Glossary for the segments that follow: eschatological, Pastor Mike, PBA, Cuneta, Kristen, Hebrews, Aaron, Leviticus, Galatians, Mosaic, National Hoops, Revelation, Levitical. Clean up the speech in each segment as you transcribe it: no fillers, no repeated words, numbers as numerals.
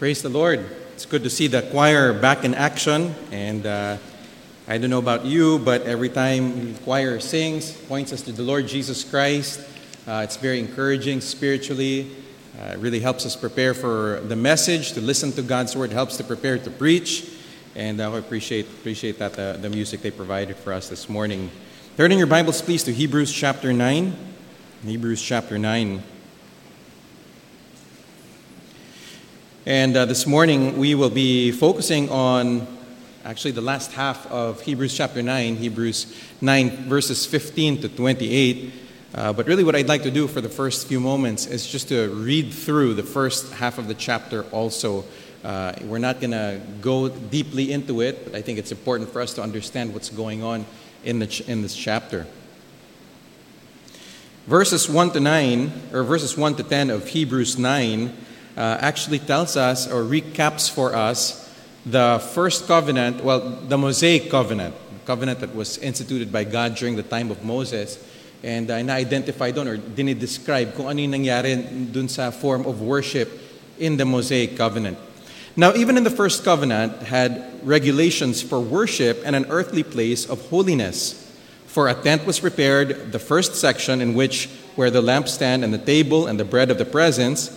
Praise the Lord. It's good to see the choir back in action. And I don't know about you, but every time the choir sings, points us to the Lord Jesus Christ. It's very encouraging spiritually. It really helps us prepare for the message. To listen to God's word helps to prepare to preach. And I appreciate that the music they provided for us this morning. Turn in your Bibles, please, to Hebrews chapter 9. Hebrews chapter 9. And this morning we will be focusing on actually the last half of Hebrews chapter 9, Hebrews 9 verses 15 to 28. But really what I'd like to do for the first few moments is just to read through the first half of the chapter also. We're not going to go deeply into it, but I think it's important for us to understand what's going on in this chapter. Verses 1 to 9, or verses 1 to 10 of Hebrews 9 actually tells us or recaps for us the first covenant, the Mosaic covenant, the covenant that was instituted by God during the time of Moses. And na-identify doon or dinidescribe kung ano yung nangyari doon sa form of worship in the Mosaic covenant. Now, even in the first covenant had regulations for worship and an earthly place of holiness. For a tent was prepared, the first section in which where the lampstand and the table and the bread of the presence,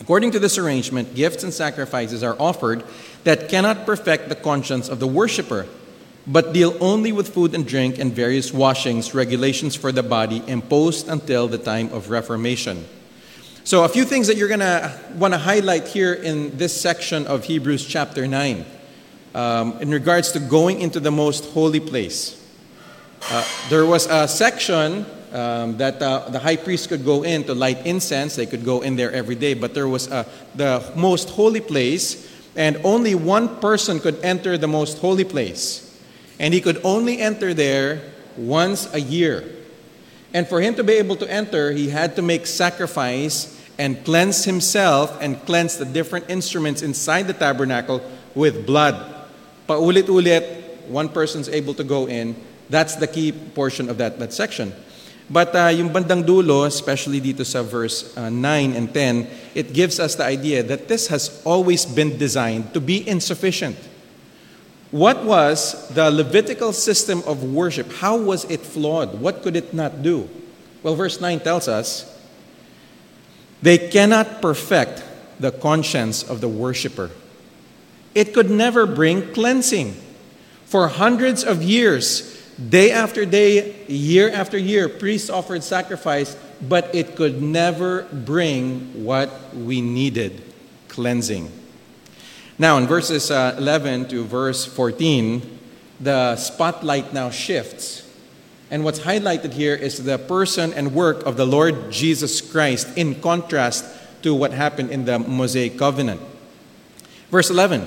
According to this arrangement, gifts and sacrifices are offered that cannot perfect the conscience of the worshiper, but deal only with food and drink and various washings, regulations for the body imposed until the time of Reformation. So a few things that you're going to want to highlight here in this section of Hebrews chapter 9 in regards to going into the most holy place. There was a section that the high priest could go in to light incense. They could go in there every day, but there was the most holy place, and only one person could enter the most holy place. And he could only enter there once a year. And for him to be able to enter, he had to make sacrifice and cleanse himself and cleanse the different instruments inside the tabernacle with blood. Paulit-ulit, one person's able to go in. That's the key portion of that section. But yung bandang dulo, especially dito sa verse 9 and 10, it gives us the idea that this has always been designed to be insufficient. What was the Levitical system of worship? How was it flawed? What could it not do? Well, verse 9 tells us, they cannot perfect the conscience of the worshiper. It could never bring cleansing. For hundreds of years, day after day, year after year, priests offered sacrifice, but it could never bring what we needed, cleansing. Now, in verses 11 to verse 14, the spotlight now shifts. And what's highlighted here is the person and work of the Lord Jesus Christ in contrast to what happened in the Mosaic covenant. Verse 11,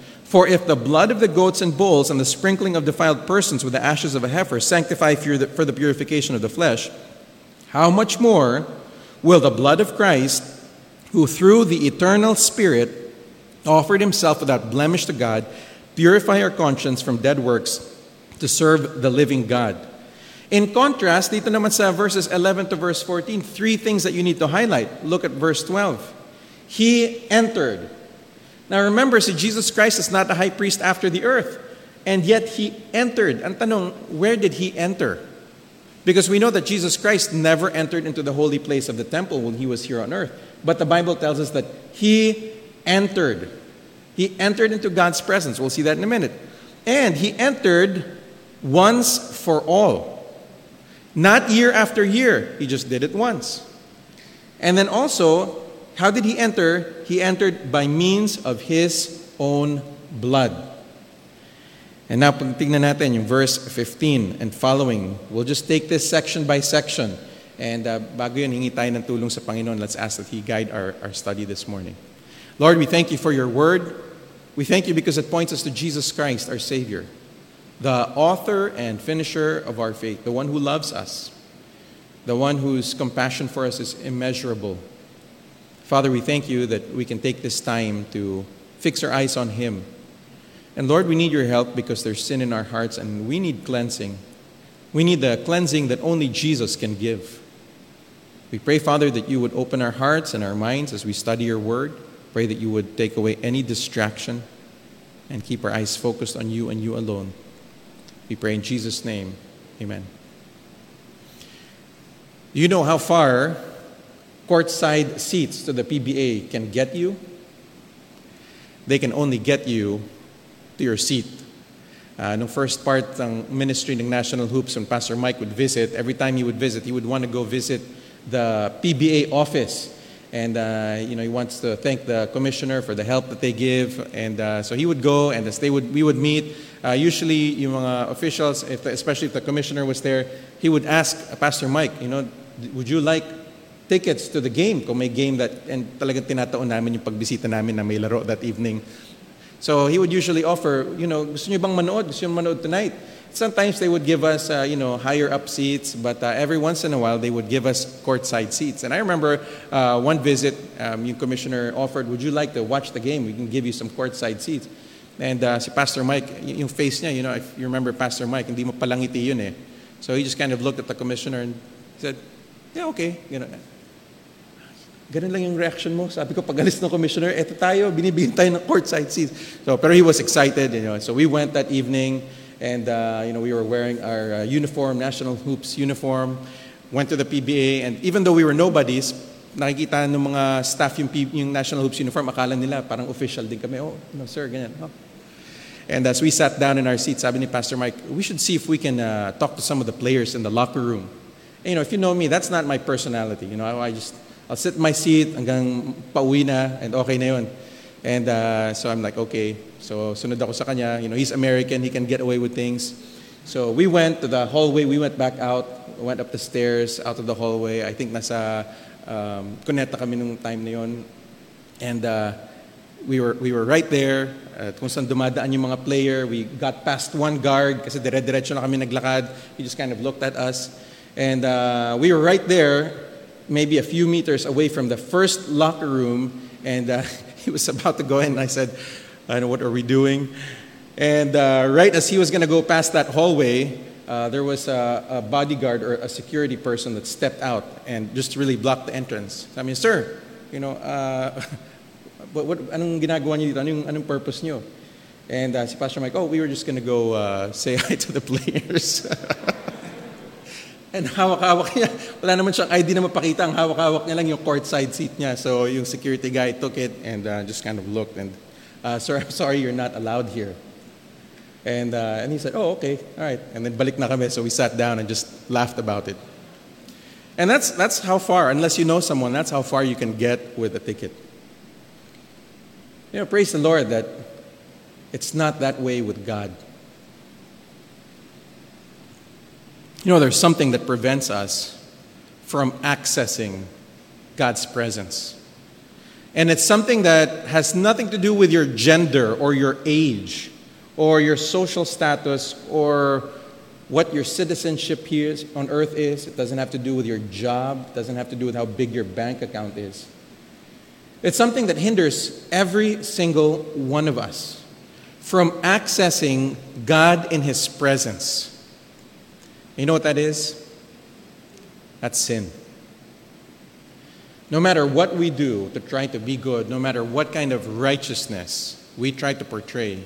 For if the blood of the goats and bulls and the sprinkling of defiled persons with the ashes of a heifer sanctify for the purification of the flesh, how much more will the blood of Christ, who through the eternal Spirit offered himself without blemish to God, purify our conscience from dead works to serve the living God. In contrast, dito naman sa verses 11 to verse 14, three things that you need to highlight. Look at verse 12. He entered. Now remember, si Jesus Christ is not a high priest after the earth. And yet he entered. Ang tanong, where did he enter? Because we know that Jesus Christ never entered into the holy place of the temple when he was here on earth. But the Bible tells us that he entered. He entered into God's presence. We'll see that in a minute. And he entered once for all. Not year after year. He just did it once. And then also, how did he enter? He entered by means of his own blood. And now, pag tignan natin yung verse 15 and following. We'll just take this section by section. And bago yun, hingi tayo ng tulong sa Panginoon. Let's ask that He guide our study this morning. Lord, we thank You for Your Word. We thank You because it points us to Jesus Christ, our Savior, the author and finisher of our faith, the one who loves us, the one whose compassion for us is immeasurable. Father, we thank You that we can take this time to fix our eyes on Him. And Lord, we need Your help because there's sin in our hearts and we need cleansing. We need the cleansing that only Jesus can give. We pray, Father, that You would open our hearts and our minds as we study Your Word. Pray that You would take away any distraction and keep our eyes focused on You and You alone. We pray in Jesus' name. Amen. Do you know how far courtside seats to the PBA can get you? They can only get you to your seat. No first part ng ministry ng National Hoops, when Pastor Mike would visit, every time he would visit, he would want to go visit the PBA office. And, he wants to thank the commissioner for the help that they give. And so he would go, and as we would meet. Usually, yung mga officials, especially if the commissioner was there, he would ask Pastor Mike, would you like tickets to the game? Kung may game that, and talagang tinataon namin yung pagbisita namin na may laro that evening. So he would usually offer, gusto nyo bang manood? Gusto nyo manood tonight? Sometimes they would give us, higher up seats, but every once in a while they would give us courtside seats. And I remember one visit, yung commissioner offered, would you like to watch the game? We can give you some courtside seats. And si Pastor Mike, yung face niya, if you remember Pastor Mike, hindi mo palangiti yun eh. So he just kind of looked at the commissioner and said, yeah, okay. Ganun lang yung reaction mo. Sabi ko, pag-alis ng commissioner, eto tayo, binibigyan tayo ng courtside seats. So, pero he was excited, So we went that evening, and, we were wearing our uniform, National Hoops uniform. Went to the PBA, and even though we were nobodies, nakikita ng mga staff yung National Hoops uniform, akala nila parang official din kami. Oh, no, sir, ganyan. Oh. And as we sat down in our seats, sabi ni Pastor Mike, we should see if we can talk to some of the players in the locker room. And, if you know me, that's not my personality. I'll sit in my seat hanggang pauwi na, and okay na yun. And so I'm like, okay. So sunod ako sa kanya. He's American. He can get away with things. So we went to the hallway. We went back out. Went up the stairs, out of the hallway. I think nasa Cuneta kami nung time na yun. And we were right there. At kung saan dumadaan yung mga player. We got past one guard kasi dire-diretso na kami naglakad. He just kind of looked at us. And we were right there, maybe a few meters away from the first locker room, and he was about to go in, and I said, I don't know, what are we doing? And right as he was going to go past that hallway, there was a bodyguard or a security person that stepped out and just really blocked the entrance. So I mean, sir, what anong ginagawa niyo dito? Anong purpose niyo? And si Pastor Mike, we were just going to go say hi to the players. And hawak-hawak niya. Wala naman siyang ID na mapakita. Ang hawak-hawak niya lang yung courtside seat niya. So yung security guy took it and just kind of looked. And, sir, I'm sorry, you're not allowed here. And he said, oh, okay, all right. And then balik na kami. So we sat down and just laughed about it. And that's how far, unless you know someone, that's how far you can get with a ticket. Praise the Lord that it's not that way with God. There's something that prevents us from accessing God's presence. And it's something that has nothing to do with your gender or your age or your social status or what your citizenship here on earth is. It doesn't have to do with your job. It doesn't have to do with how big your bank account is. It's something that hinders every single one of us from accessing God in His presence. You know what that is? That's sin. No matter what we do to try to be good, no matter what kind of righteousness we try to portray,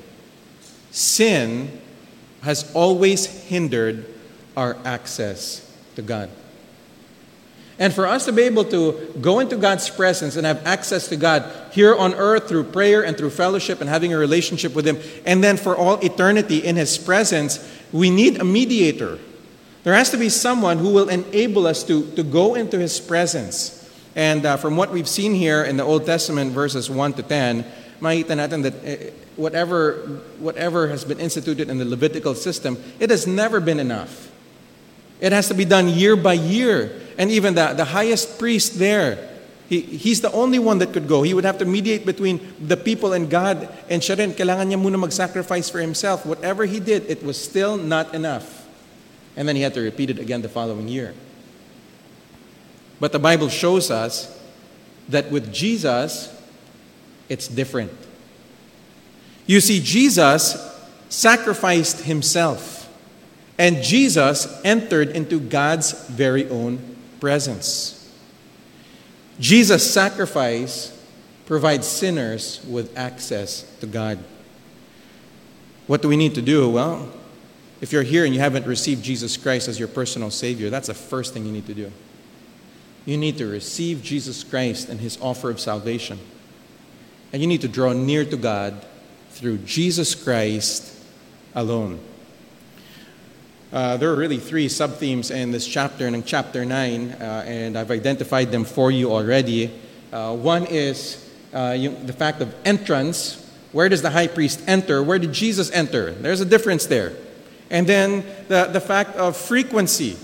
sin has always hindered our access to God. And for us to be able to go into God's presence and have access to God here on earth through prayer and through fellowship and having a relationship with Him, and then for all eternity in His presence, we need a mediator. There has to be someone who will enable us to go into His presence. And from what we've seen here in the Old Testament, verses 1 to 10, makita natin that whatever has been instituted in the Levitical system, it has never been enough. It has to be done year by year. And even the highest priest there, he's the only one that could go. He would have to mediate between the people and God. And siya rin, kailangan niya muna mag-sacrifice for himself. Whatever he did, it was still not enough. And then he had to repeat it again the following year. But the Bible shows us that with Jesus, it's different. You see, Jesus sacrificed himself. And Jesus entered into God's very own presence. Jesus' sacrifice provides sinners with access to God. What do we need to do? Well, if you're here and you haven't received Jesus Christ as your personal Savior, that's the first thing you need to do. You need to receive Jesus Christ and His offer of salvation. And you need to draw near to God through Jesus Christ alone. There are really three sub-themes in this chapter, and in chapter 9, and I've identified them for you already. One is the fact of entrance. Where does the high priest enter? Where did Jesus enter? There's a difference there. And then the fact of frequency.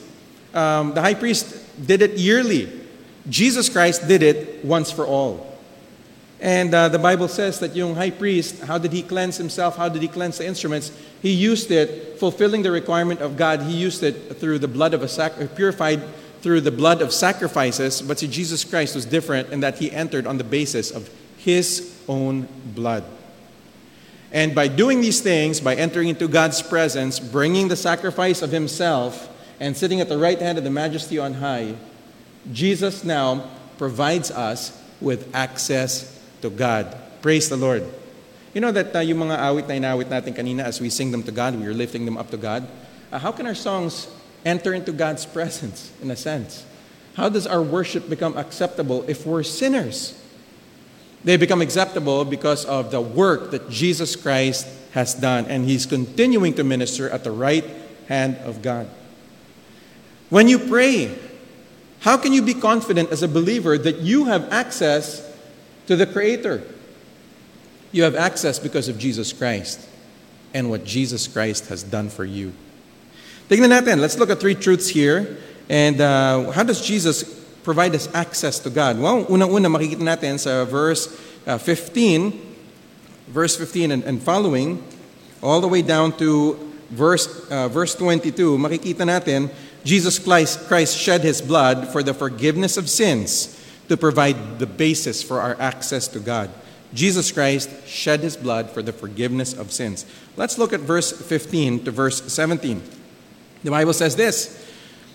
The high priest did it yearly. Jesus Christ did it once for all. And the Bible says that yung high priest, how did he cleanse himself? How did he cleanse the instruments? He used it, fulfilling the requirement of God. He used it through the blood of purified through the blood of sacrifices. But see, Jesus Christ was different in that he entered on the basis of his own blood. And by doing these things, by entering into God's presence, bringing the sacrifice of himself, and sitting at the right hand of the majesty on high, Jesus now provides us with access to God. Praise the Lord. You know that yung mga awit na inawit natin kanina, as we sing them to God, we are lifting them up to God. How can our songs enter into God's presence, in a sense? How does our worship become acceptable if we're sinners? They become acceptable because of the work that Jesus Christ has done, and He's continuing to minister at the right hand of God. When you pray, how can you be confident as a believer that you have access to the Creator? You have access because of Jesus Christ and what Jesus Christ has done for you. Tignan natin. Let's look at three truths here. And how does Jesus provide us access to God? Well, unang-una makikita natin sa verse 15, verse 15 and following, all the way down to verse 22, makikita natin, Jesus Christ shed His blood for the forgiveness of sins, to provide the basis for our access to God. Jesus Christ shed His blood for the forgiveness of sins. Let's look at verse 15 to verse 17. The Bible says this,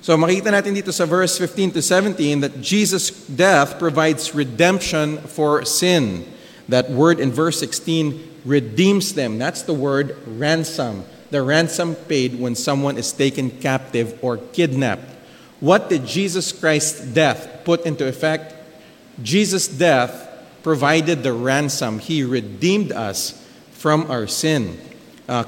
So makita natin dito sa verse 15 to 17 that Jesus' death provides redemption for sin. That word in verse 16 redeems them. That's the word ransom. The ransom paid when someone is taken captive or kidnapped. What did Jesus Christ's death put into effect? Jesus' death provided the ransom. He redeemed us from our sin.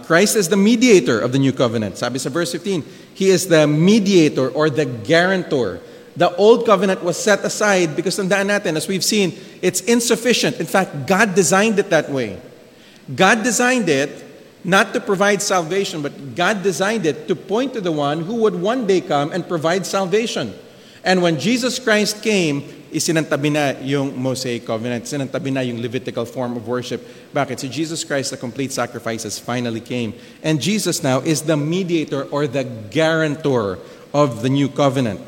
Christ is the mediator of the new covenant. Sabi sa verse 15, He is the mediator or the guarantor. The old covenant was set aside because, tandaan natin, as we've seen, it's insufficient. In fact, God designed it that way. God designed it not to provide salvation, but God designed it to point to the one who would one day come and provide salvation. And when Jesus Christ came, isinantabi na yung Mosaic covenant, isinantabi na yung Levitical form of worship. Bakit? So Jesus Christ, the complete sacrifice, has finally came. And Jesus now is the mediator or the guarantor of the new covenant.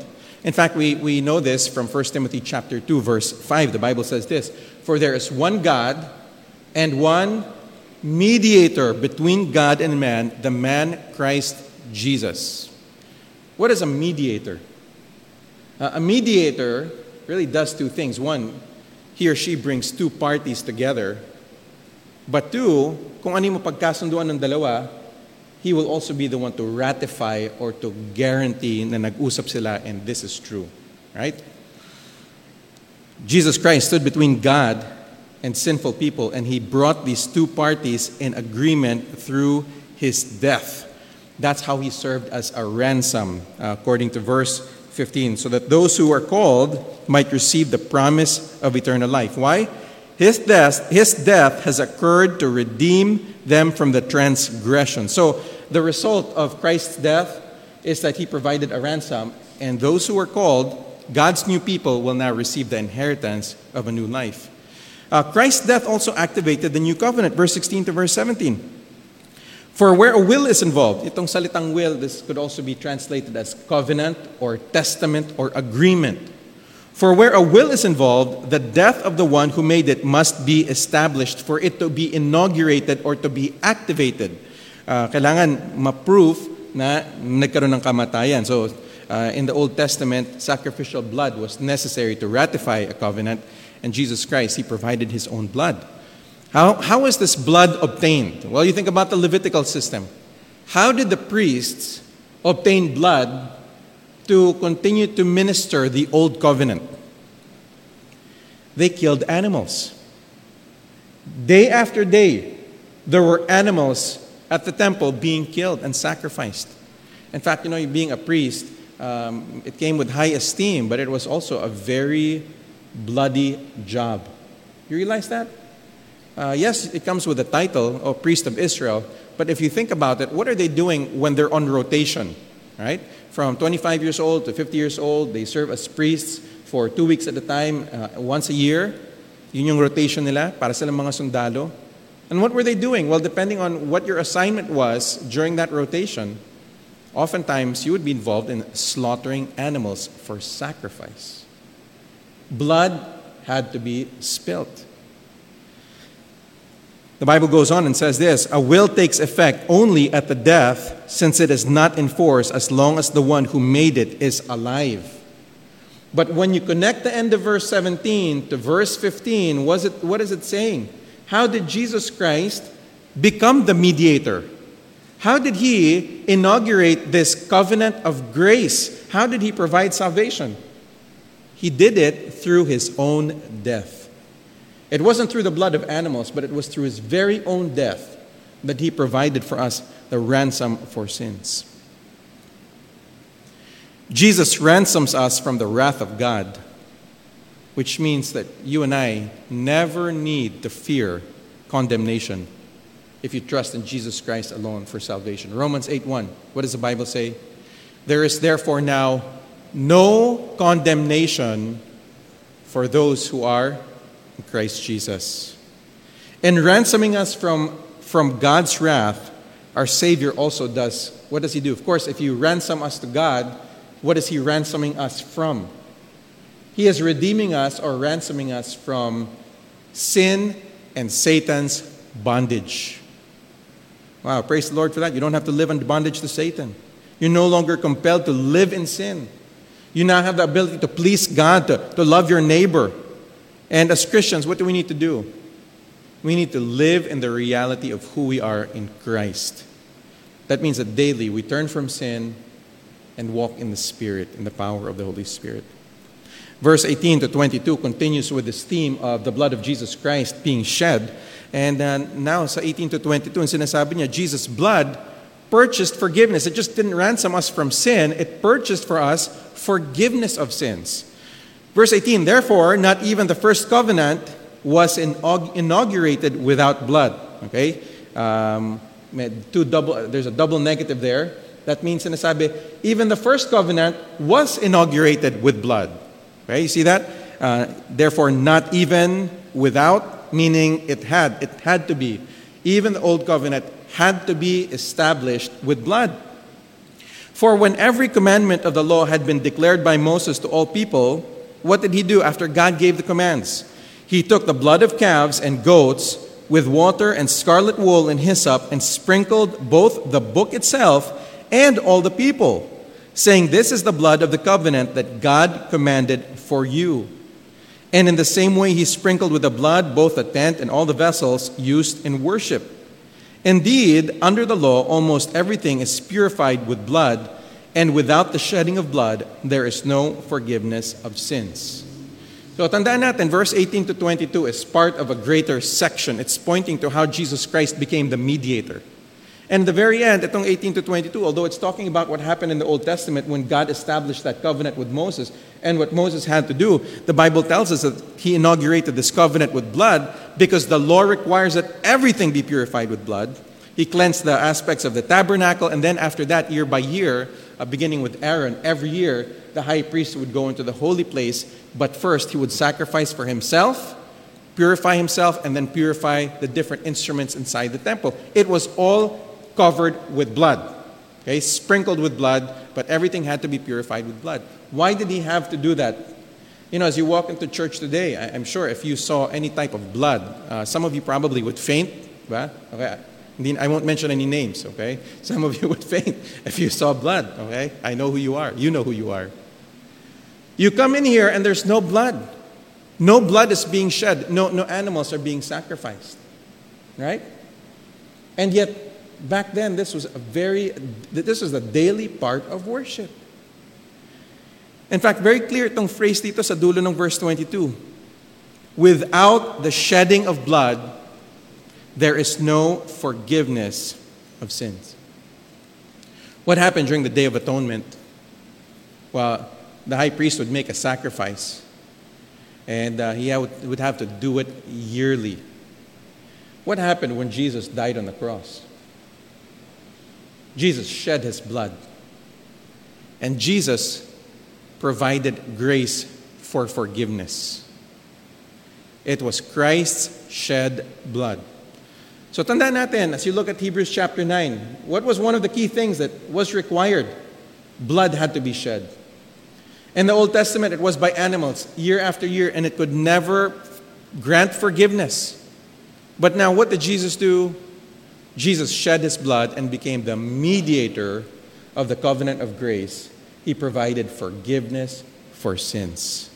In fact, we know this from 1 Timothy chapter 2, verse 5. The Bible says this, "For there is one God and one mediator between God and man, the man Christ Jesus." What is a mediator? A mediator really does two things. One, he or she brings two parties together. But two, kung ano yung mapagkasunduan ng dalawa, he will also be the one to ratify or to guarantee na nag-usap sila and this is true. Right? Jesus Christ stood between God and sinful people, and he brought these two parties in agreement through his death. That's how he served as a ransom, according to verse 15, so that those who are called might receive the promise of eternal life. Why? His death has occurred to redeem them from the transgression. So the result of Christ's death is that he provided a ransom, and those who are called, God's new people, will now receive the inheritance of a new life. Christ's death also activated the new covenant, verse 16 to verse 17. For where a will is involved, itong salitang will, this could also be translated as covenant or testament or agreement. For where a will is involved, the death of the one who made it must be established for it to be inaugurated or to be activated. Kailangan ma-proof na nagkaroon ng kamatayan. So in the Old Testament, sacrificial blood was necessary to ratify a covenant, and Jesus Christ, he provided his own blood. How is this blood obtained? Well, you think about the Levitical system. How did the priests obtain blood to continue to minister the old covenant? They killed animals. Day after day, there were animals at the temple being killed and sacrificed. In fact, being a priest, it came with high esteem, but it was also a very bloody job. You realize that? Yes, it comes with the title of Priest of Israel, but if you think about it, what are they doing when they're on rotation, right? From 25 years old to 50 years old, they serve as priests for 2 weeks at a time, once a year. Yun yung rotation nila, para silang mga sundalo. And what were they doing? Well, depending on what your assignment was during that rotation, oftentimes you would be involved in slaughtering animals for sacrifice. Blood had to be spilt. The Bible goes on and says this, "A will takes effect only at the death, since it is not in force as long as the one who made it is alive." But when you connect the end of verse 17 to verse 15, what is it saying? How did Jesus Christ become the mediator? How did he inaugurate this covenant of grace? How did he provide salvation? He did it through his own death. It wasn't through the blood of animals, but it was through his very own death that he provided for us the ransom for sins. Jesus ransoms us from the wrath of God, which means that you and I never need to fear condemnation if you trust in Jesus Christ alone for salvation. Romans 8:1, what does the Bible say? "There is therefore now no condemnation for those who are in Christ Jesus." In ransoming us from God's wrath, our Savior also does. What does he do? Of course, if you ransom us to God, what is he ransoming us from? He is redeeming us or ransoming us from sin and Satan's bondage. Wow, praise the Lord for that. You don't have to live under bondage to Satan. You're no longer compelled to live in sin. You now have the ability to please God, to love your neighbor. And as Christians, what do we need to do? We need to live in the reality of who we are in Christ. That means that daily we turn from sin and walk in the Spirit, in the power of the Holy Spirit. Verse 18 to 22 continues with this theme of the blood of Jesus Christ being shed. And now, sa 18 to 22, and sinasabi niya, Jesus' blood purchased forgiveness. It just didn't ransom us from sin. It purchased for us forgiveness of sins. Verse 18, "Therefore, not even the first covenant was inaugurated without blood." Okay? There's a double negative there. That means, sinasabi, even the first covenant was inaugurated with blood. Right? You see that? Therefore, not even, without, meaning it had to be. Even the old covenant had to be established with blood. For when every commandment of the law had been declared by Moses to all people, what did he do after God gave the commands? He took the blood of calves and goats with water and scarlet wool and hyssop and sprinkled both the book itself and all the people, saying, "This is the blood of the covenant that God commanded for you." And in the same way, he sprinkled with the blood both the tent and all the vessels used in worship. Indeed, under the law, almost everything is purified with blood, and without the shedding of blood, there is no forgiveness of sins. So, tandaan natin, verse 18 to 22 is part of a greater section. It's pointing to how Jesus Christ became the mediator. And at the very end, itong 18 to 22, although it's talking about what happened in the Old Testament when God established that covenant with Moses and what Moses had to do, the Bible tells us that he inaugurated this covenant with blood because the law requires that everything be purified with blood. He cleansed the aspects of the tabernacle, and then after that, year by year, beginning with Aaron, every year, the high priest would go into the holy place, but first he would sacrifice for himself, purify himself, and then purify the different instruments inside the temple. It was all covered with blood, okay, sprinkled with blood, but everything had to be purified with blood. Why did he have to do that? You know, as you walk into church today, I'm sure if you saw any type of blood, some of you probably would faint. Right? Okay, I won't mention any names, okay? Some of you would faint if you saw blood, okay? I know who you are. You know who you are. You come in here and there's no blood. No blood is being shed. No animals are being sacrificed, right? And yet, back then, this was the daily part of worship. In fact, very clear itong phrase dito sa dulo ng verse 22. Without the shedding of blood, there is no forgiveness of sins. What happened during the Day of Atonement? Well, the high priest would make a sacrifice. And he would have to do it yearly. What happened when Jesus died on the cross? Jesus shed his blood. And Jesus provided grace for forgiveness. It was Christ's shed blood. So tandaan natin, as you look at Hebrews chapter 9, what was one of the key things that was required? Blood had to be shed. In the Old Testament, it was by animals, year after year, and it could never grant forgiveness. But now, what did Jesus do? Jesus shed his blood and became the mediator of the covenant of grace. He provided forgiveness for sins.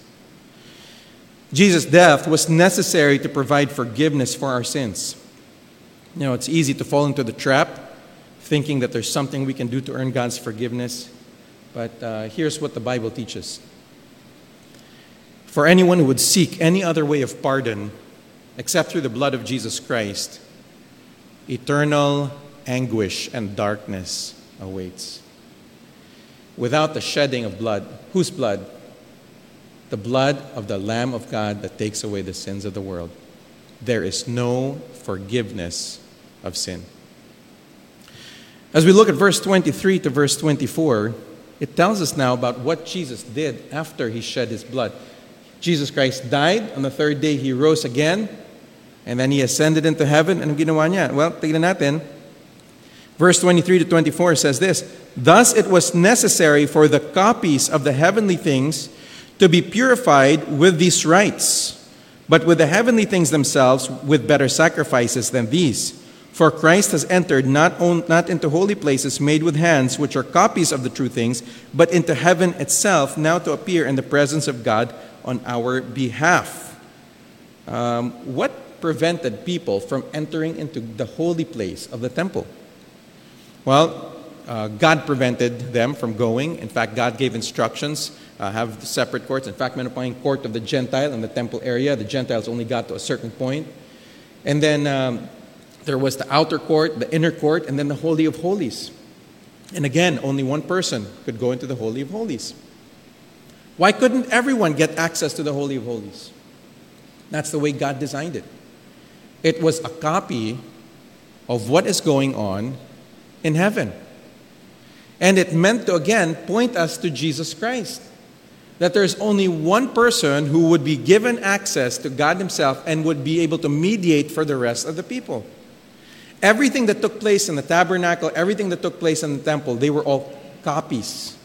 Jesus' death was necessary to provide forgiveness for our sins. You know, it's easy to fall into the trap, thinking that there's something we can do to earn God's forgiveness. But here's what the Bible teaches. For anyone who would seek any other way of pardon, except through the blood of Jesus Christ, eternal anguish and darkness awaits. Without the shedding of blood, whose blood? The blood of the Lamb of God that takes away the sins of the world. There is no forgiveness of sin. As we look at verse 23 to verse 24, it tells us now about what Jesus did after he shed his blood. Jesus Christ died. On the third day, he rose again. And then he ascended into heaven. Anong ginawa niya? Well, tignan natin. Verse 23 to 24 says this, "Thus it was necessary for the copies of the heavenly things to be purified with these rites, but with the heavenly things themselves with better sacrifices than these. For Christ has entered not into holy places made with hands, which are copies of the true things, but into heaven itself, now to appear in the presence of God on our behalf." What prevented people from entering into the holy place of the temple? Well, God prevented them from going. In fact, God gave instructions, have separate courts. In fact, meron pang court of the Gentile in the temple area. The Gentiles only got to a certain point. And then there was the outer court, the inner court, and then the Holy of Holies. And again, only one person could go into the Holy of Holies. Why couldn't everyone get access to the Holy of Holies? That's the way God designed it. It was a copy of what is going on in heaven. And it meant to, again, point us to Jesus Christ. That there's only one person who would be given access to God himself and would be able to mediate for the rest of the people. Everything that took place in the tabernacle, everything that took place in the temple, they were all copies.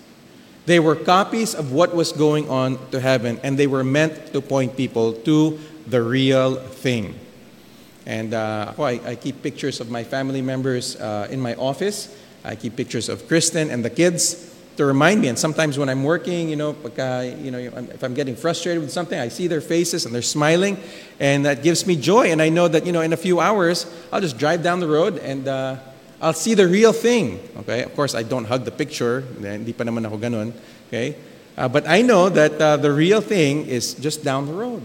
They were copies of what was going on to heaven, and they were meant to point people to the real thing. And I keep pictures of my family members in my office. I keep pictures of Kristen and the kids to remind me. And sometimes when I'm working, if I'm getting frustrated with something, I see their faces and they're smiling, and that gives me joy. And I know that, in a few hours, I'll just drive down the road and I'll see the real thing. Okay, of course, I don't hug the picture. Hindi pa naman ako ganun. Okay, but I know that the real thing is just down the road.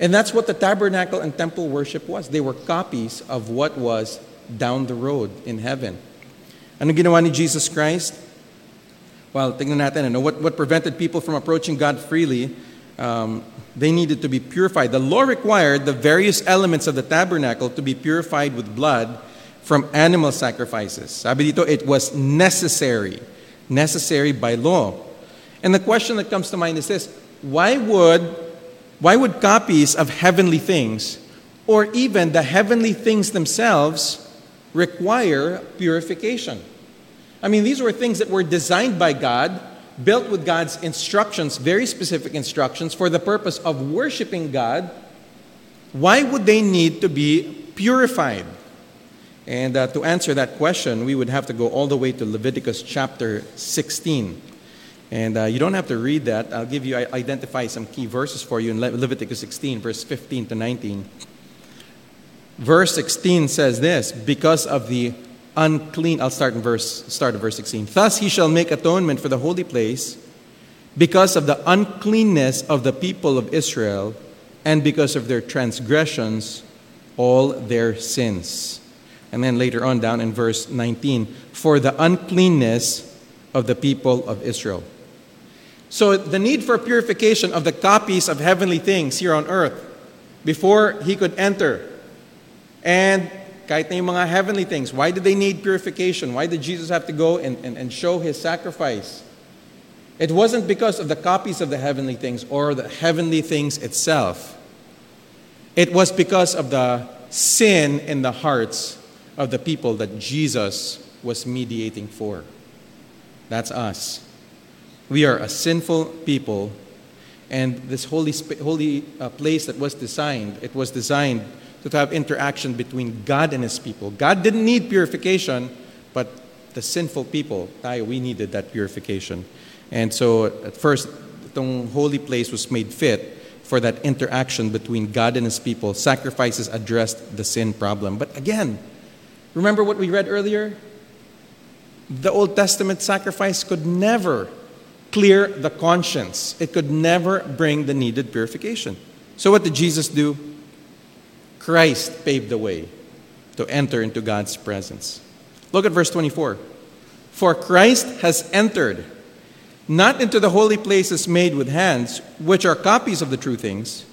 And that's what the tabernacle and temple worship was. They were copies of what was down the road in heaven. Ano ginawa ni Jesus Christ? Well, tignan natin, what prevented people from approaching God freely? They needed to be purified. The law required the various elements of the tabernacle to be purified with blood from animal sacrifices. Sabi dito, it was necessary by law. And the question that comes to mind is this: why would copies of heavenly things, or even the heavenly things themselves, require purification? I mean, these were things that were designed by God, built with God's instructions, very specific instructions, for the purpose of worshiping God. Why would they need to be purified? And to answer that question, we would have to go all the way to Leviticus chapter 16. And you don't have to read that. I'll identify some key verses for you in Leviticus 16, verse 15 to 19. Verse 16 says this: because of the unclean, I'll start in verse 16. Thus he shall make atonement for the holy place because of the uncleanness of the people of Israel, and because of their transgressions, all their sins. And then later on down in verse 19, for the uncleanness of the people of Israel. So the need for purification of the copies of heavenly things here on earth before he could enter. And kahit na yung mga heavenly things, why did they need purification? Why did Jesus have to go and show his sacrifice? It wasn't because of the copies of the heavenly things or the heavenly things itself. It was because of the sin in the hearts of the people that Jesus was mediating for. That's us. We are a sinful people, and this holy place that was designed, it was designed to have interaction between God and his people. God didn't need purification, but the sinful people, we needed that purification. And so at first, the holy place was made fit for that interaction between God and his people. Sacrifices addressed the sin problem. But again, remember what we read earlier? The Old Testament sacrifice could never clear the conscience. It could never bring the needed purification. So what did Jesus do? Christ paved the way to enter into God's presence. Look at verse 24. For Christ has entered, not into the holy places made with hands, which are copies of the true things,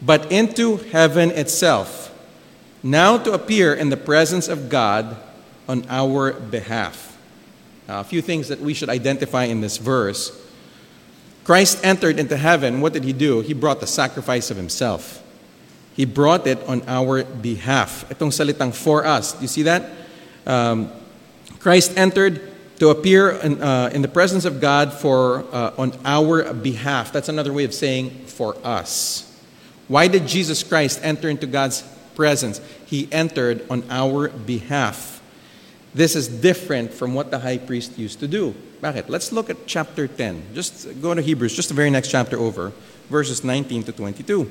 but into heaven itself, now to appear in the presence of God on our behalf. A few things that we should identify in this verse. Christ entered into heaven. What did he do? He brought the sacrifice of himself. He brought it on our behalf. Itong salitang for us. Do you see that? Christ entered to appear in the presence of God on our behalf. That's another way of saying for us. Why did Jesus Christ enter into God's presence? He entered on our behalf. This is different from what the high priest used to do. Bakit? Let's look at chapter 10. Just go to Hebrews, just the very next chapter over, verses 19 to 22.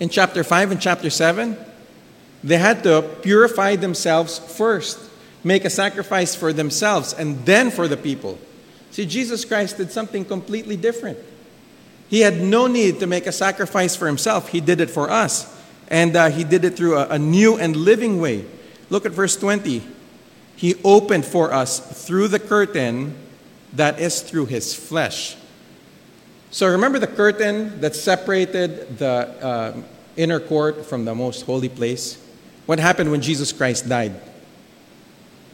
in chapter 5 and chapter 7? They had to purify themselves first. make a sacrifice for themselves and then for the people. See, Jesus Christ did something completely different. He had no need to make a sacrifice for himself. He did it for us. And he did it through a new and living way. Look at verse 20. He opened for us through the curtain that is through his flesh. So remember the curtain that separated the inner court from the most holy place? What happened when Jesus Christ died?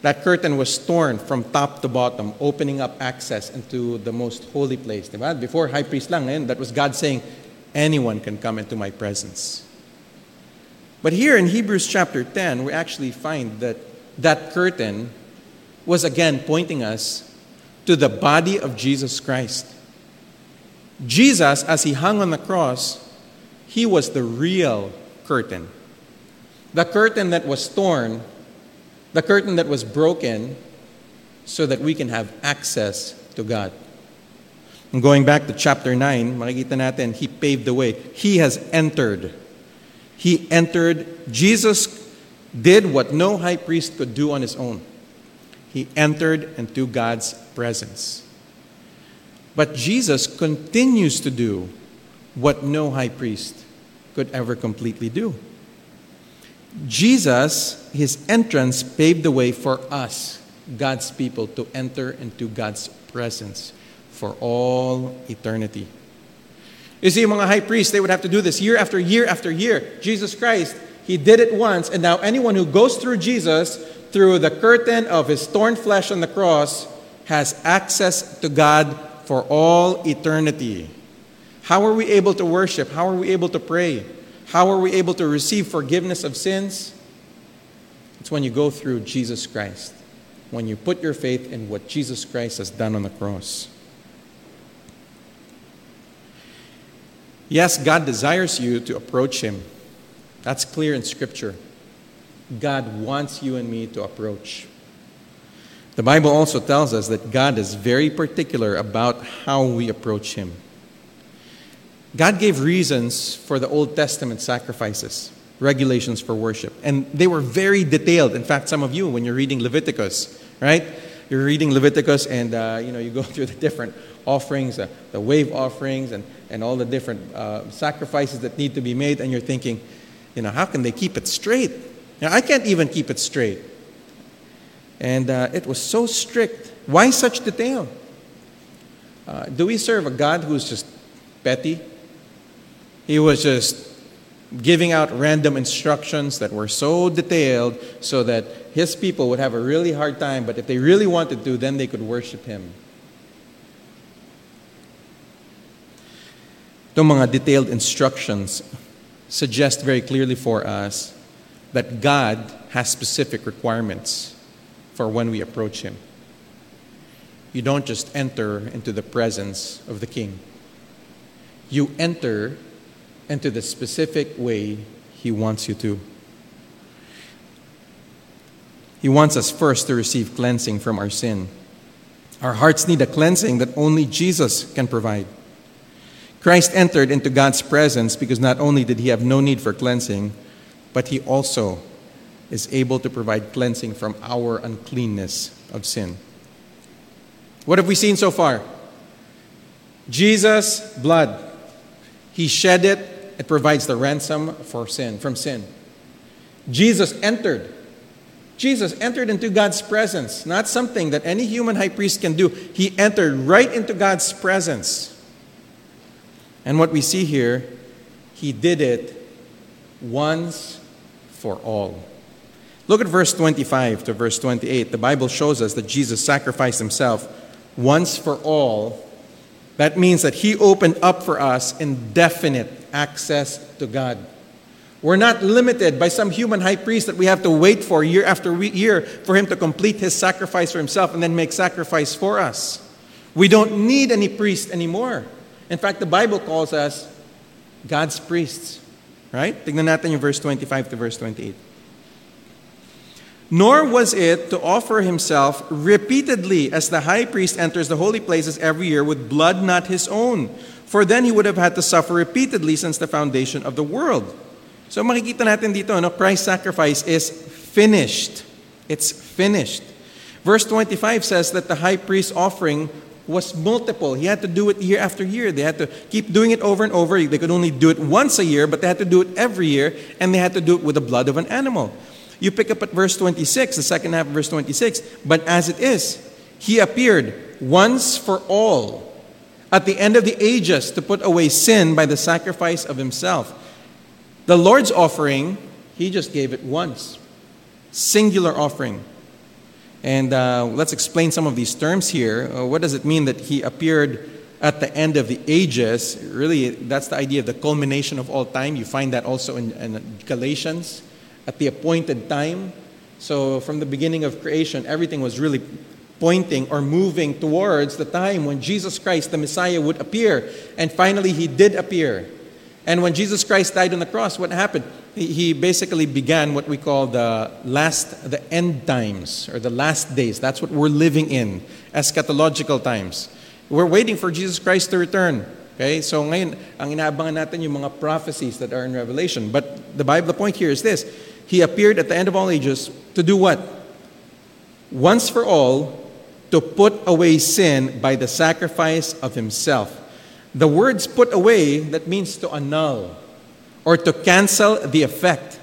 That curtain was torn from top to bottom, opening up access into the most holy place. Diba? Before, high priest lang, eh? That was God saying, anyone can come into my presence. But here in Hebrews chapter 10, we actually find that that curtain was again pointing us to the body of Jesus Christ. Jesus, as he hung on the cross, he was the real curtain. The curtain that was torn, the curtain that was broken, so that we can have access to God. And going back to chapter 9, makikita natin, he paved the way. He has entered. He entered. Jesus did what no high priest could do on his own. He entered into God's presence. But Jesus continues to do what no high priest could ever completely do. Jesus, his entrance, paved the way for us, God's people, to enter into God's presence for all eternity. You see, mga high priests, they would have to do this year after year after year. Jesus Christ, he did it once, and now anyone who goes through Jesus, through the curtain of his torn flesh on the cross, has access to God for all eternity. How are we able to worship? How are we able to pray? How are we able to receive forgiveness of sins? It's when you go through Jesus Christ, when you put your faith in what Jesus Christ has done on the cross. Yes, God desires you to approach him. That's clear in Scripture. God wants you and me to approach. The Bible also tells us that God is very particular about how we approach him. God gave reasons for the Old Testament sacrifices, regulations for worship. And they were very detailed. In fact, some of you, when you're reading Leviticus, right? You're reading Leviticus and you go through the different offerings, the wave offerings, and all the different sacrifices that need to be made. And you're thinking, how can they keep it straight? Now, I can't even keep it straight. And it was so strict. Why such detail? Do we serve a God who's just petty? He was just giving out random instructions that were so detailed so that his people would have a really hard time, but if they really wanted to, then they could worship him. Itong mga detailed instructions suggest very clearly for us that God has specific requirements for when we approach him. You don't just enter into the presence of the King. You enter into the specific way he wants you to. He wants us first to receive cleansing from our sin. Our hearts need a cleansing that only Jesus can provide. Christ entered into God's presence because not only did he have no need for cleansing, but he also is able to provide cleansing from our uncleanness of sin. What have we seen so far? Jesus' blood. He shed it. It provides the ransom from sin. Jesus entered into God's presence. Not something that any human high priest can do. He entered right into God's presence. And what we see here, he did it once for all. Look at verse 25 to verse 28. The Bible shows us that Jesus sacrificed himself once for all. That means that he opened up for us indefinite access to God. We're not limited by some human high priest that we have to wait for year after year for him to complete his sacrifice for himself and then make sacrifice for us. We don't need any priest anymore. In fact, the Bible calls us God's priests. Right? Tignan natin yung verse 25 to verse 28. Nor was it to offer himself repeatedly as the high priest enters the holy places every year with blood not his own. For then he would have had to suffer repeatedly since the foundation of the world. So makikita natin dito, Christ's sacrifice is finished. It's finished. Verse 25 says that the high priest's offering was multiple. He had to do it year after year. They had to keep doing it over and over. They could only do it once a year, but they had to do it every year, and they had to do it with the blood of an animal. You pick up at verse 26, the second half of verse 26. But as it is, he appeared once for all at the end of the ages to put away sin by the sacrifice of himself. The Lord's offering, he just gave it once. Singular offering. And let's explain some of these terms here. What does it mean that he appeared at the end of the ages? Really, that's the idea of the culmination of all time. You find that also in Galatians, at the appointed time. So from the beginning of creation, everything was really pointing or moving towards the time when Jesus Christ, the Messiah, would appear. And finally, he did appear. And when Jesus Christ died on the cross, what happened? He basically began what we call the end times, or the last days. That's what we're living in, eschatological times. We're waiting for Jesus Christ to return. Okay? So ngayon, ang inaabangan natin yung mga prophecies that are in Revelation. But the Bible, the point here is this. He appeared at the end of all ages to do what? Once for all, to put away sin by the sacrifice of himself. The words put away, that means to annul, or to cancel the effect.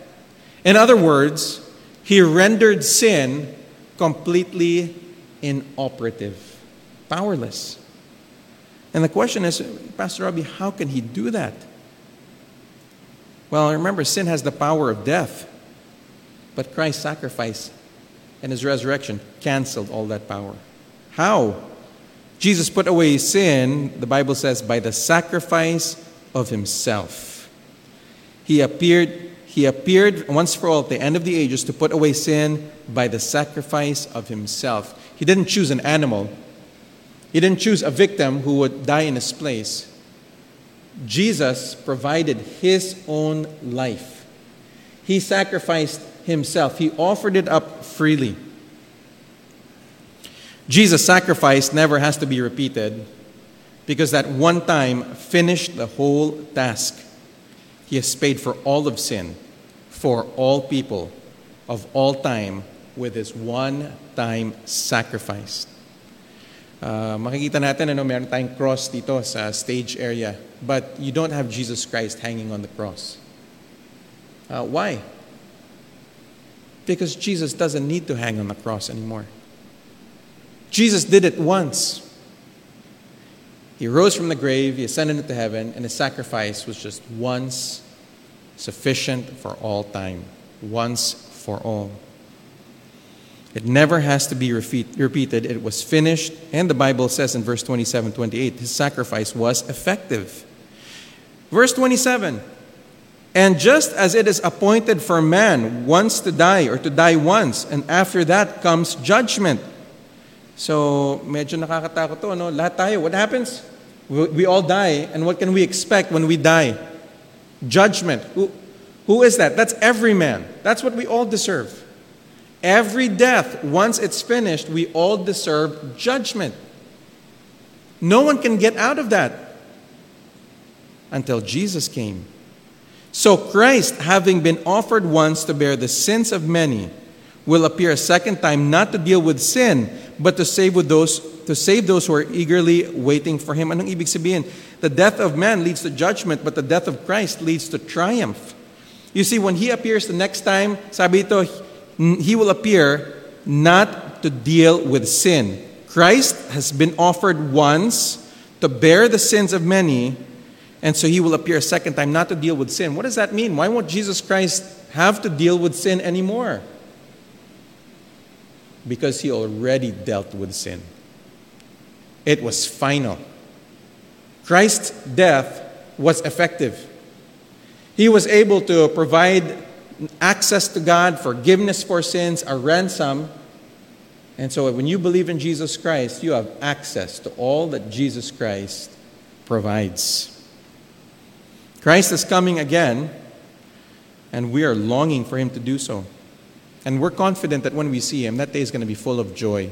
In other words, he rendered sin completely inoperative, powerless. And the question is, Pastor Robbie, how can he do that? Well, remember, sin has the power of death, but Christ's sacrifice and his resurrection canceled all that power. How? Jesus put away sin, the Bible says, by the sacrifice of himself. He appeared once for all at the end of the ages to put away sin by the sacrifice of himself. He didn't choose an animal. He didn't choose a victim who would die in his place. Jesus provided his own life. He sacrificed himself. He offered it up freely. Jesus' sacrifice never has to be repeated because that one time finished the whole task. He has paid for all of sin, for all people, of all time, with His one-time sacrifice. Makikita natin, meron tayong cross dito sa stage area, but you don't have Jesus Christ hanging on the cross. Why? Because Jesus doesn't need to hang on the cross anymore. Jesus did it once. He rose from the grave, He ascended into heaven, and His sacrifice was just once sufficient for all time. Once for all. It never has to be repeated. It was finished, and the Bible says in verse 27-28, His sacrifice was effective. Verse 27, and just as it is appointed for man once to die, or to die once, and after that comes judgment. So, medyo nakakatakot to, no? Lahat tayo, what happens? We all die, and what can we expect when we die? Judgment. Who is that? That's every man. That's what we all deserve. Every death, once it's finished, we all deserve judgment. No one can get out of that until Jesus came. So Christ, having been offered once to bear the sins of many, will appear a second time, not to deal with sin, but to save those who are eagerly waiting for Him. Anong ibig sabihin? The death of man leads to judgment, but the death of Christ leads to triumph. You see, when He appears the next time, sabi ito, He will appear not to deal with sin. Christ has been offered once to bear the sins of many, and so He will appear a second time, not to deal with sin. What does that mean? Why won't Jesus Christ have to deal with sin anymore? Because He already dealt with sin. It was final. Christ's death was effective. He was able to provide access to God, forgiveness for sins, a ransom. And so when you believe in Jesus Christ, you have access to all that Jesus Christ provides. Christ is coming again, and we are longing for Him to do so. And we're confident that when we see Him, that day is going to be full of joy.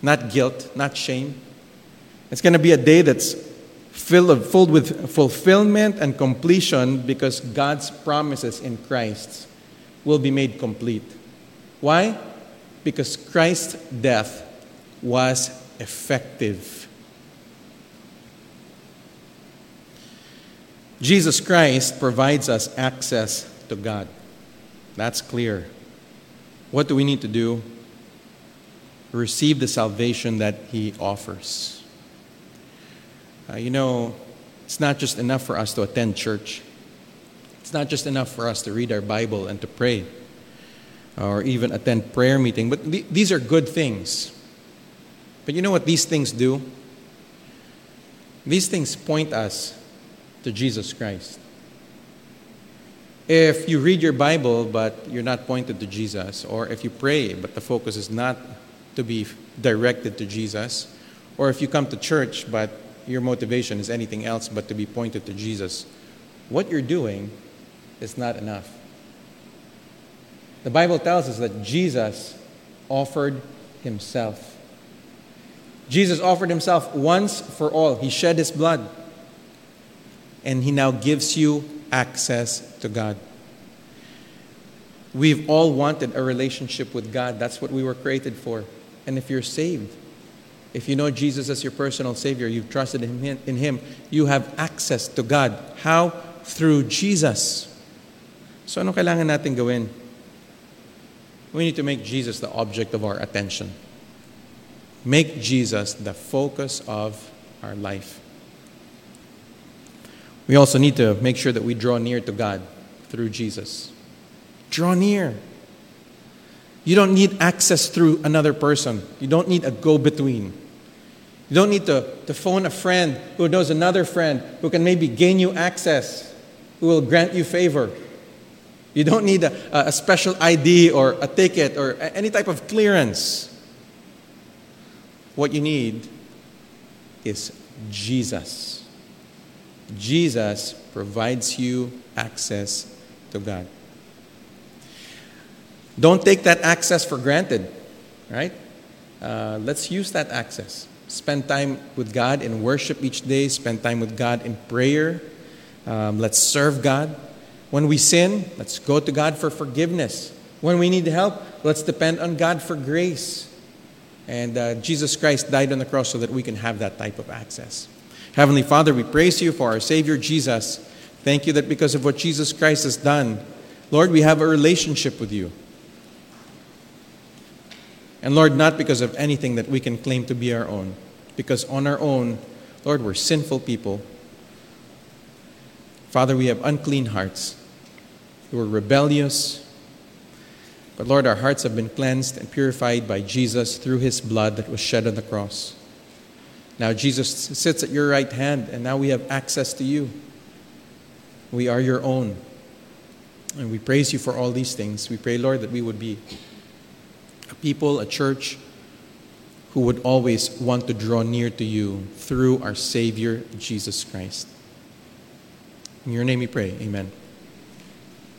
Not guilt, not shame. It's going to be a day that's filled with fulfillment and completion because God's promises in Christ will be made complete. Why? because Christ's death was effective. Jesus Christ provides us access to God. That's clear. What do we need to do? Receive the salvation that He offers. It's not just enough for us to attend church. It's not just enough for us to read our Bible and to pray or even attend prayer meeting. But these are good things. But you know what these things do? These things point us to Jesus Christ. If you read your Bible but you're not pointed to Jesus, or if you pray but the focus is not to be directed to Jesus, or if you come to church but your motivation is anything else but to be pointed to Jesus, what you're doing is not enough. The Bible tells us that Jesus offered Himself. Jesus offered Himself once for all. He shed His blood. And He now gives you access to God. We've all wanted a relationship with God. That's what we were created for. And if you're saved, if you know Jesus as your personal Savior, you've trusted in Him, you have access to God. How? Through Jesus. So ano kailangan natin gawin? We need to make Jesus the object of our attention. Make Jesus the focus of our life. We also need to make sure that we draw near to God through Jesus. Draw near. You don't need access through another person. You don't need a go-between. You don't need to phone a friend who knows another friend who can maybe gain you access, who will grant you favor. You don't need a special ID or a ticket or any type of clearance. What you need is Jesus. Jesus provides you access to God. Don't take that access for granted, right? Let's use that access. Spend time with God in worship each day. Spend time with God in prayer. Let's serve God. When we sin, let's go to God for forgiveness. When we need help, let's depend on God for grace. And Jesus Christ died on the cross so that we can have that type of access. Heavenly Father, we praise You for our Savior Jesus. Thank You that because of what Jesus Christ has done, Lord, we have a relationship with You. And Lord, not because of anything that we can claim to be our own. Because on our own, Lord, we're sinful people. Father, we have unclean hearts. We're rebellious. But Lord, our hearts have been cleansed and purified by Jesus through His blood that was shed on the cross. Now Jesus sits at Your right hand, and now we have access to You. We are Your own. And we praise You for all these things. We pray, Lord, that we would be a people, a church, who would always want to draw near to You through our Savior, Jesus Christ. In Your name we pray. Amen.